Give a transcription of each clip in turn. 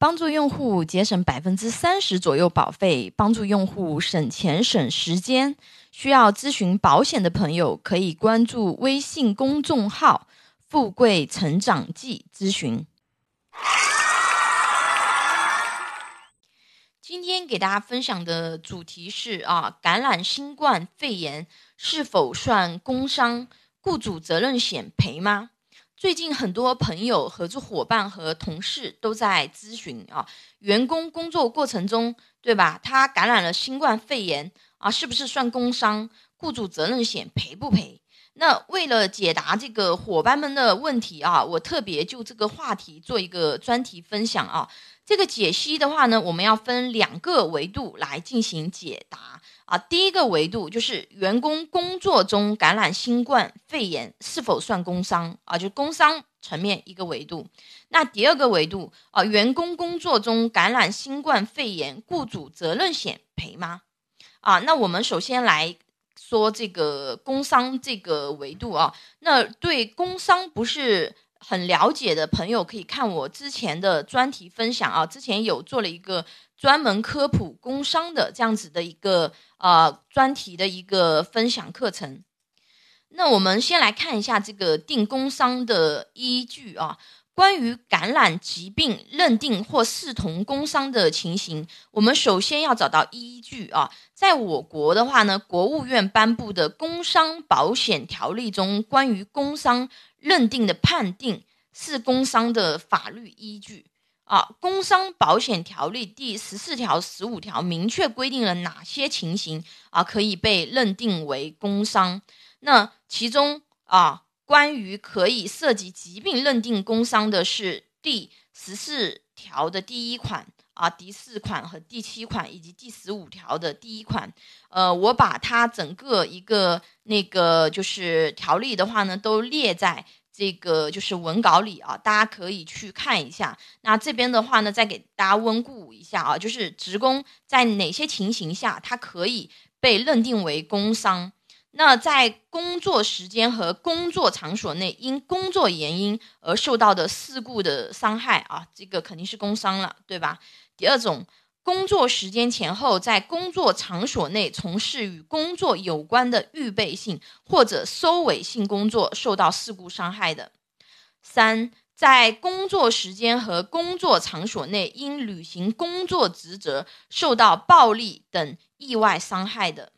帮助用户节省 30% 左右保费，帮助用户省钱省时间。需要咨询保险的朋友可以关注微信公众号富贵成长记咨询。今天给大家分享的主题是感染新冠肺炎是否算工伤，雇主责任险赔吗？最近很多朋友、合作伙伴和同事都在咨询员工工作过程中，对吧？他感染了新冠肺炎是不是算工伤？雇主责任险赔不赔？那为了解答这个伙伴们的问题我特别就这个话题做一个专题分享这个解析的话呢，我们要分两个维度来进行解答第一个维度就是员工工作中感染新冠肺炎是否算工伤就是工伤层面一个维度。那第二个维度员工工作中感染新冠肺炎，雇主责任险赔吗？那我们首先来说这个工伤这个维度那对工伤不是很了解的朋友可以看我之前的专题分享之前有做了一个专门科普工伤的这样子的一个专题的一个分享课程。那我们先来看一下这个定工伤的依据关于感染疾病认定或视同工伤的情形，我们首先要找到依据在我国的话呢，国务院颁布的工伤保险条例中关于工伤认定的判定是工伤的法律依据工伤保险条例第14条15条明确规定了哪些情形可以被认定为工伤。那其中关于可以涉及疾病认定工伤的是第14条的第一款第4款和第7款以及第15条的第1款我把它整个一个那个就是条例的话呢都列在这个就是文稿里大家可以去看一下。那这边的话呢再给大家温故一下就是职工在哪些情形下它可以被认定为工伤。那在工作时间和工作场所内因工作原因而受到的事故的伤害这个肯定是工伤了，对吧？第二种，工作时间前后在工作场所内从事与工作有关的预备性或者收尾性工作受到事故伤害的。三，在工作时间和工作场所内因履行工作职责受到暴力等意外伤害的。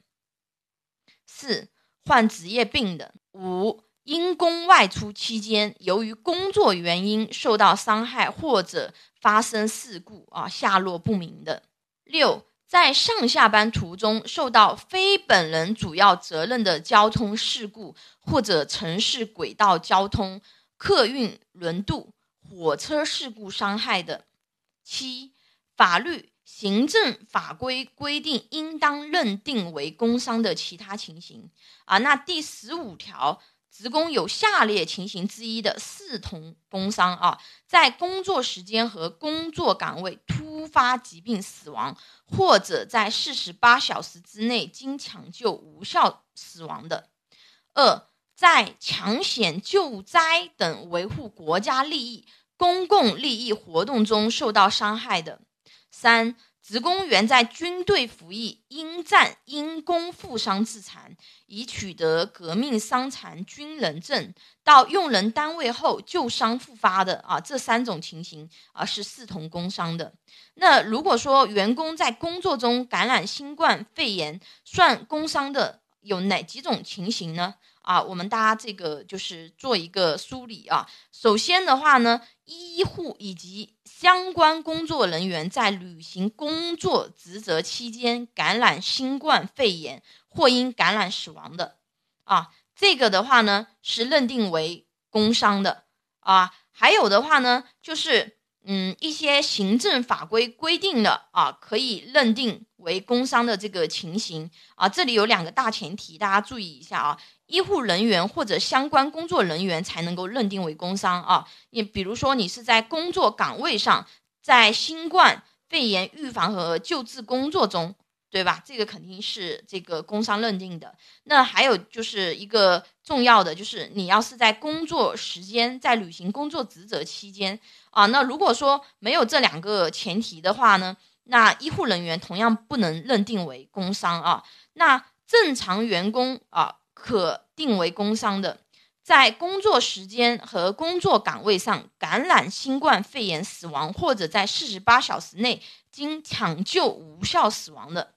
四，患职业病的。五，因公外出期间由于工作原因受到伤害或者发生事故下落不明的。六，在上下班途中受到非本人主要责任的交通事故或者城市轨道交通、客运轮渡、火车事故伤害的。七，法律行政法规规定应当认定为工伤的其他情形那第15条职工有下列情形之一的视同工伤在工作时间和工作岗位突发疾病死亡或者在48小时之内经抢救无效死亡的。二，在抢险救灾等维护国家利益、公共利益活动中受到伤害的。三，职工原在军队服役，因战因公负伤致残，已取得革命伤残军人证，到用人单位后旧伤复发的这三种情形是视同工伤的。那如果说员工在工作中感染新冠肺炎算工伤的有哪几种情形呢？我们大家这个就是做一个梳理首先的话呢，医护以及相关工作人员在履行工作职责期间感染新冠肺炎或因感染死亡的这个的话呢是认定为工伤的还有的话呢就是一些行政法规规定了可以认定为工伤的这个情形这里有两个大前提，大家注意一下医护人员或者相关工作人员才能够认定为工伤你比如说你是在工作岗位上在新冠肺炎预防和救治工作中对吧？这个肯定是这个工伤认定的。那还有就是一个重要的，就是你要是在工作时间，在履行工作职责期间啊，那如果说没有这两个前提的话呢，那医护人员同样不能认定为工伤啊。那正常员工啊，可定为工伤的，在工作时间和工作岗位上感染新冠肺炎死亡，或者在48小时内经抢救无效死亡的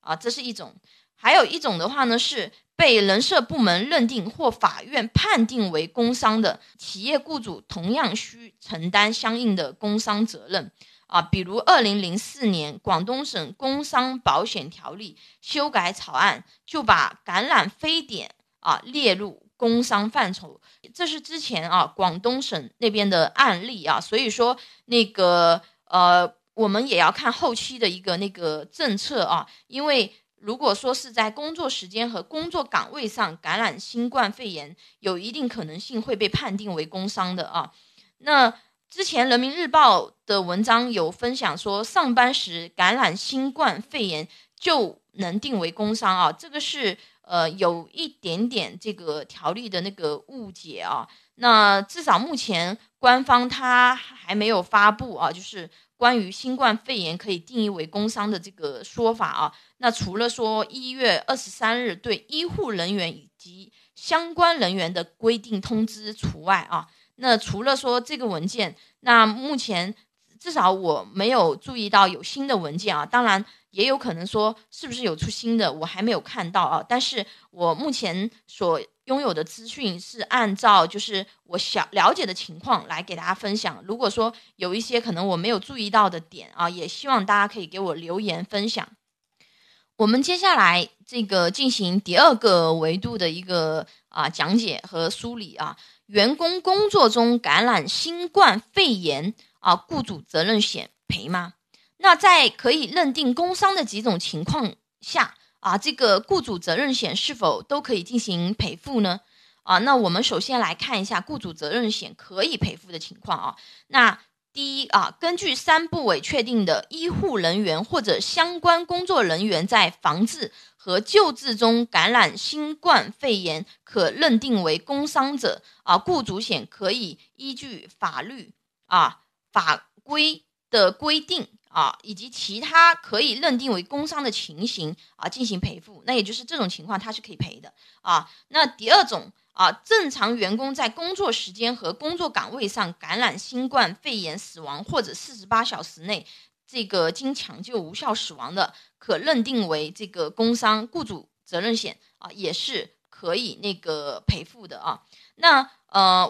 啊，这是一种。还有一种的话呢，是被人社部门认定或法院判定为工伤的，企业雇主同样需承担相应的工伤责任啊。比如2004年广东省工伤保险条例修改草案就把感染非典啊列入工伤范畴，这是之前啊广东省那边的案例啊，所以说那个我们也要看后期的一个那个政策啊，因为如果说是在工作时间和工作岗位上感染新冠肺炎，有一定可能性会被判定为工伤的啊。那之前人民日报的文章有分享说，上班时感染新冠肺炎就能定为工伤啊，这个是有一点点这个条例的那个误解啊。那至少目前官方它还没有发布啊，就是关于新冠肺炎可以定义为工伤的这个说法啊。那除了说1月23日对医护人员以及相关人员的规定通知除外啊，那除了说这个文件，那目前至少我没有注意到有新的文件啊，当然也有可能说是不是有出新的，我还没有看到啊。但是我目前所拥有的资讯是按照就是我想了解的情况来给大家分享。如果说有一些可能我没有注意到的点啊，也希望大家可以给我留言分享。我们接下来这个进行第二个维度的一个讲解和梳理啊，员工工作中感染新冠肺炎啊，雇主责任险赔吗？那在可以认定工伤的几种情况下啊，这个雇主责任险是否都可以进行赔付呢？啊，那我们首先来看一下雇主责任险可以赔付的情况啊。那第一啊，根据三部委确定的医护人员或者相关工作人员在防治和救治中感染新冠肺炎可认定为工伤者啊，雇主险可以依据法律啊法规的规定啊，以及其他可以认定为工伤的情形啊，进行赔付。那也就是这种情况它是可以赔的啊。那第二种啊，正常员工在工作时间和工作岗位上感染新冠肺炎死亡，或者48小时内这个经抢救无效死亡的，可认定为这个工伤，雇主责任险啊也是可以那个赔付的啊。那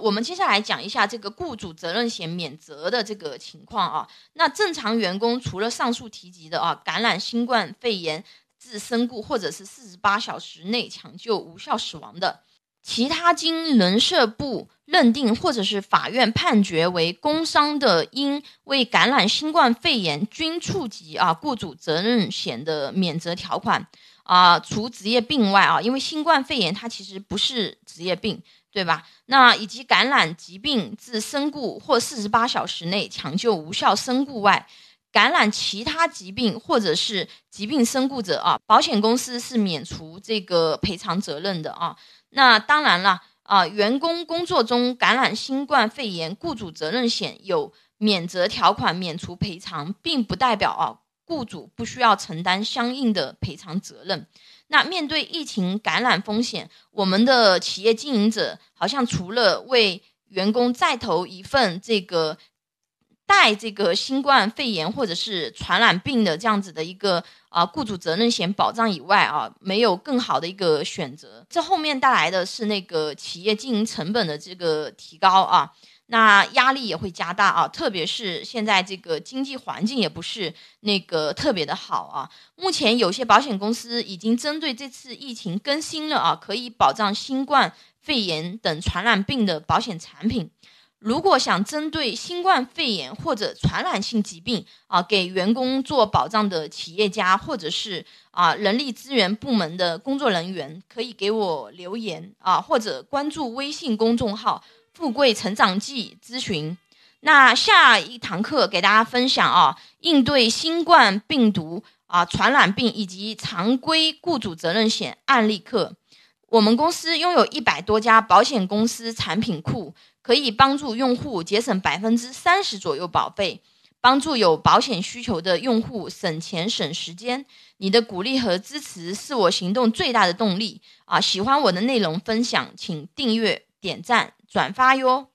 我们接下来讲一下这个雇主责任险免责的这个情况啊。那正常员工除了上述提及的啊，感染新冠肺炎致身故，或者是48小时内抢救无效死亡的，其他经人社部认定或者是法院判决为工伤的，因为感染新冠肺炎均触及啊雇主责任险的免责条款啊，除职业病外啊，因为新冠肺炎它其实不是职业病，对吧？那以及感染疾病致身故或48小时内抢救无效身故外，感染其他疾病或者是疾病身故者啊，保险公司是免除这个赔偿责任的啊。那当然了啊，员工工作中感染新冠肺炎，雇主责任险有免责条款免除赔偿，并不代表啊雇主不需要承担相应的赔偿责任。那面对疫情感染风险，我们的企业经营者好像除了为员工再投一份这个带这个新冠肺炎或者是传染病的这样子的一个雇主责任险保障以外啊，没有更好的一个选择。这后面带来的是那个企业经营成本的这个提高啊，那压力也会加大啊，特别是现在这个经济环境也不是那个特别的好啊。目前有些保险公司已经针对这次疫情更新了啊，可以保障新冠肺炎等传染病的保险产品。如果想针对新冠肺炎或者传染性疾病啊，给员工做保障的企业家或者是啊人力资源部门的工作人员，可以给我留言啊，或者关注微信公众号“富贵成长记”咨询。那下一堂课给大家分享啊，应对新冠病毒传染病以及常规雇主责任险案例课。我们公司拥有100多家保险公司产品库，可以帮助用户节省 30% 左右保费，帮助有保险需求的用户省钱省时间。你的鼓励和支持是我行动最大的动力。喜欢我的内容分享，请订阅、点赞、转发哟。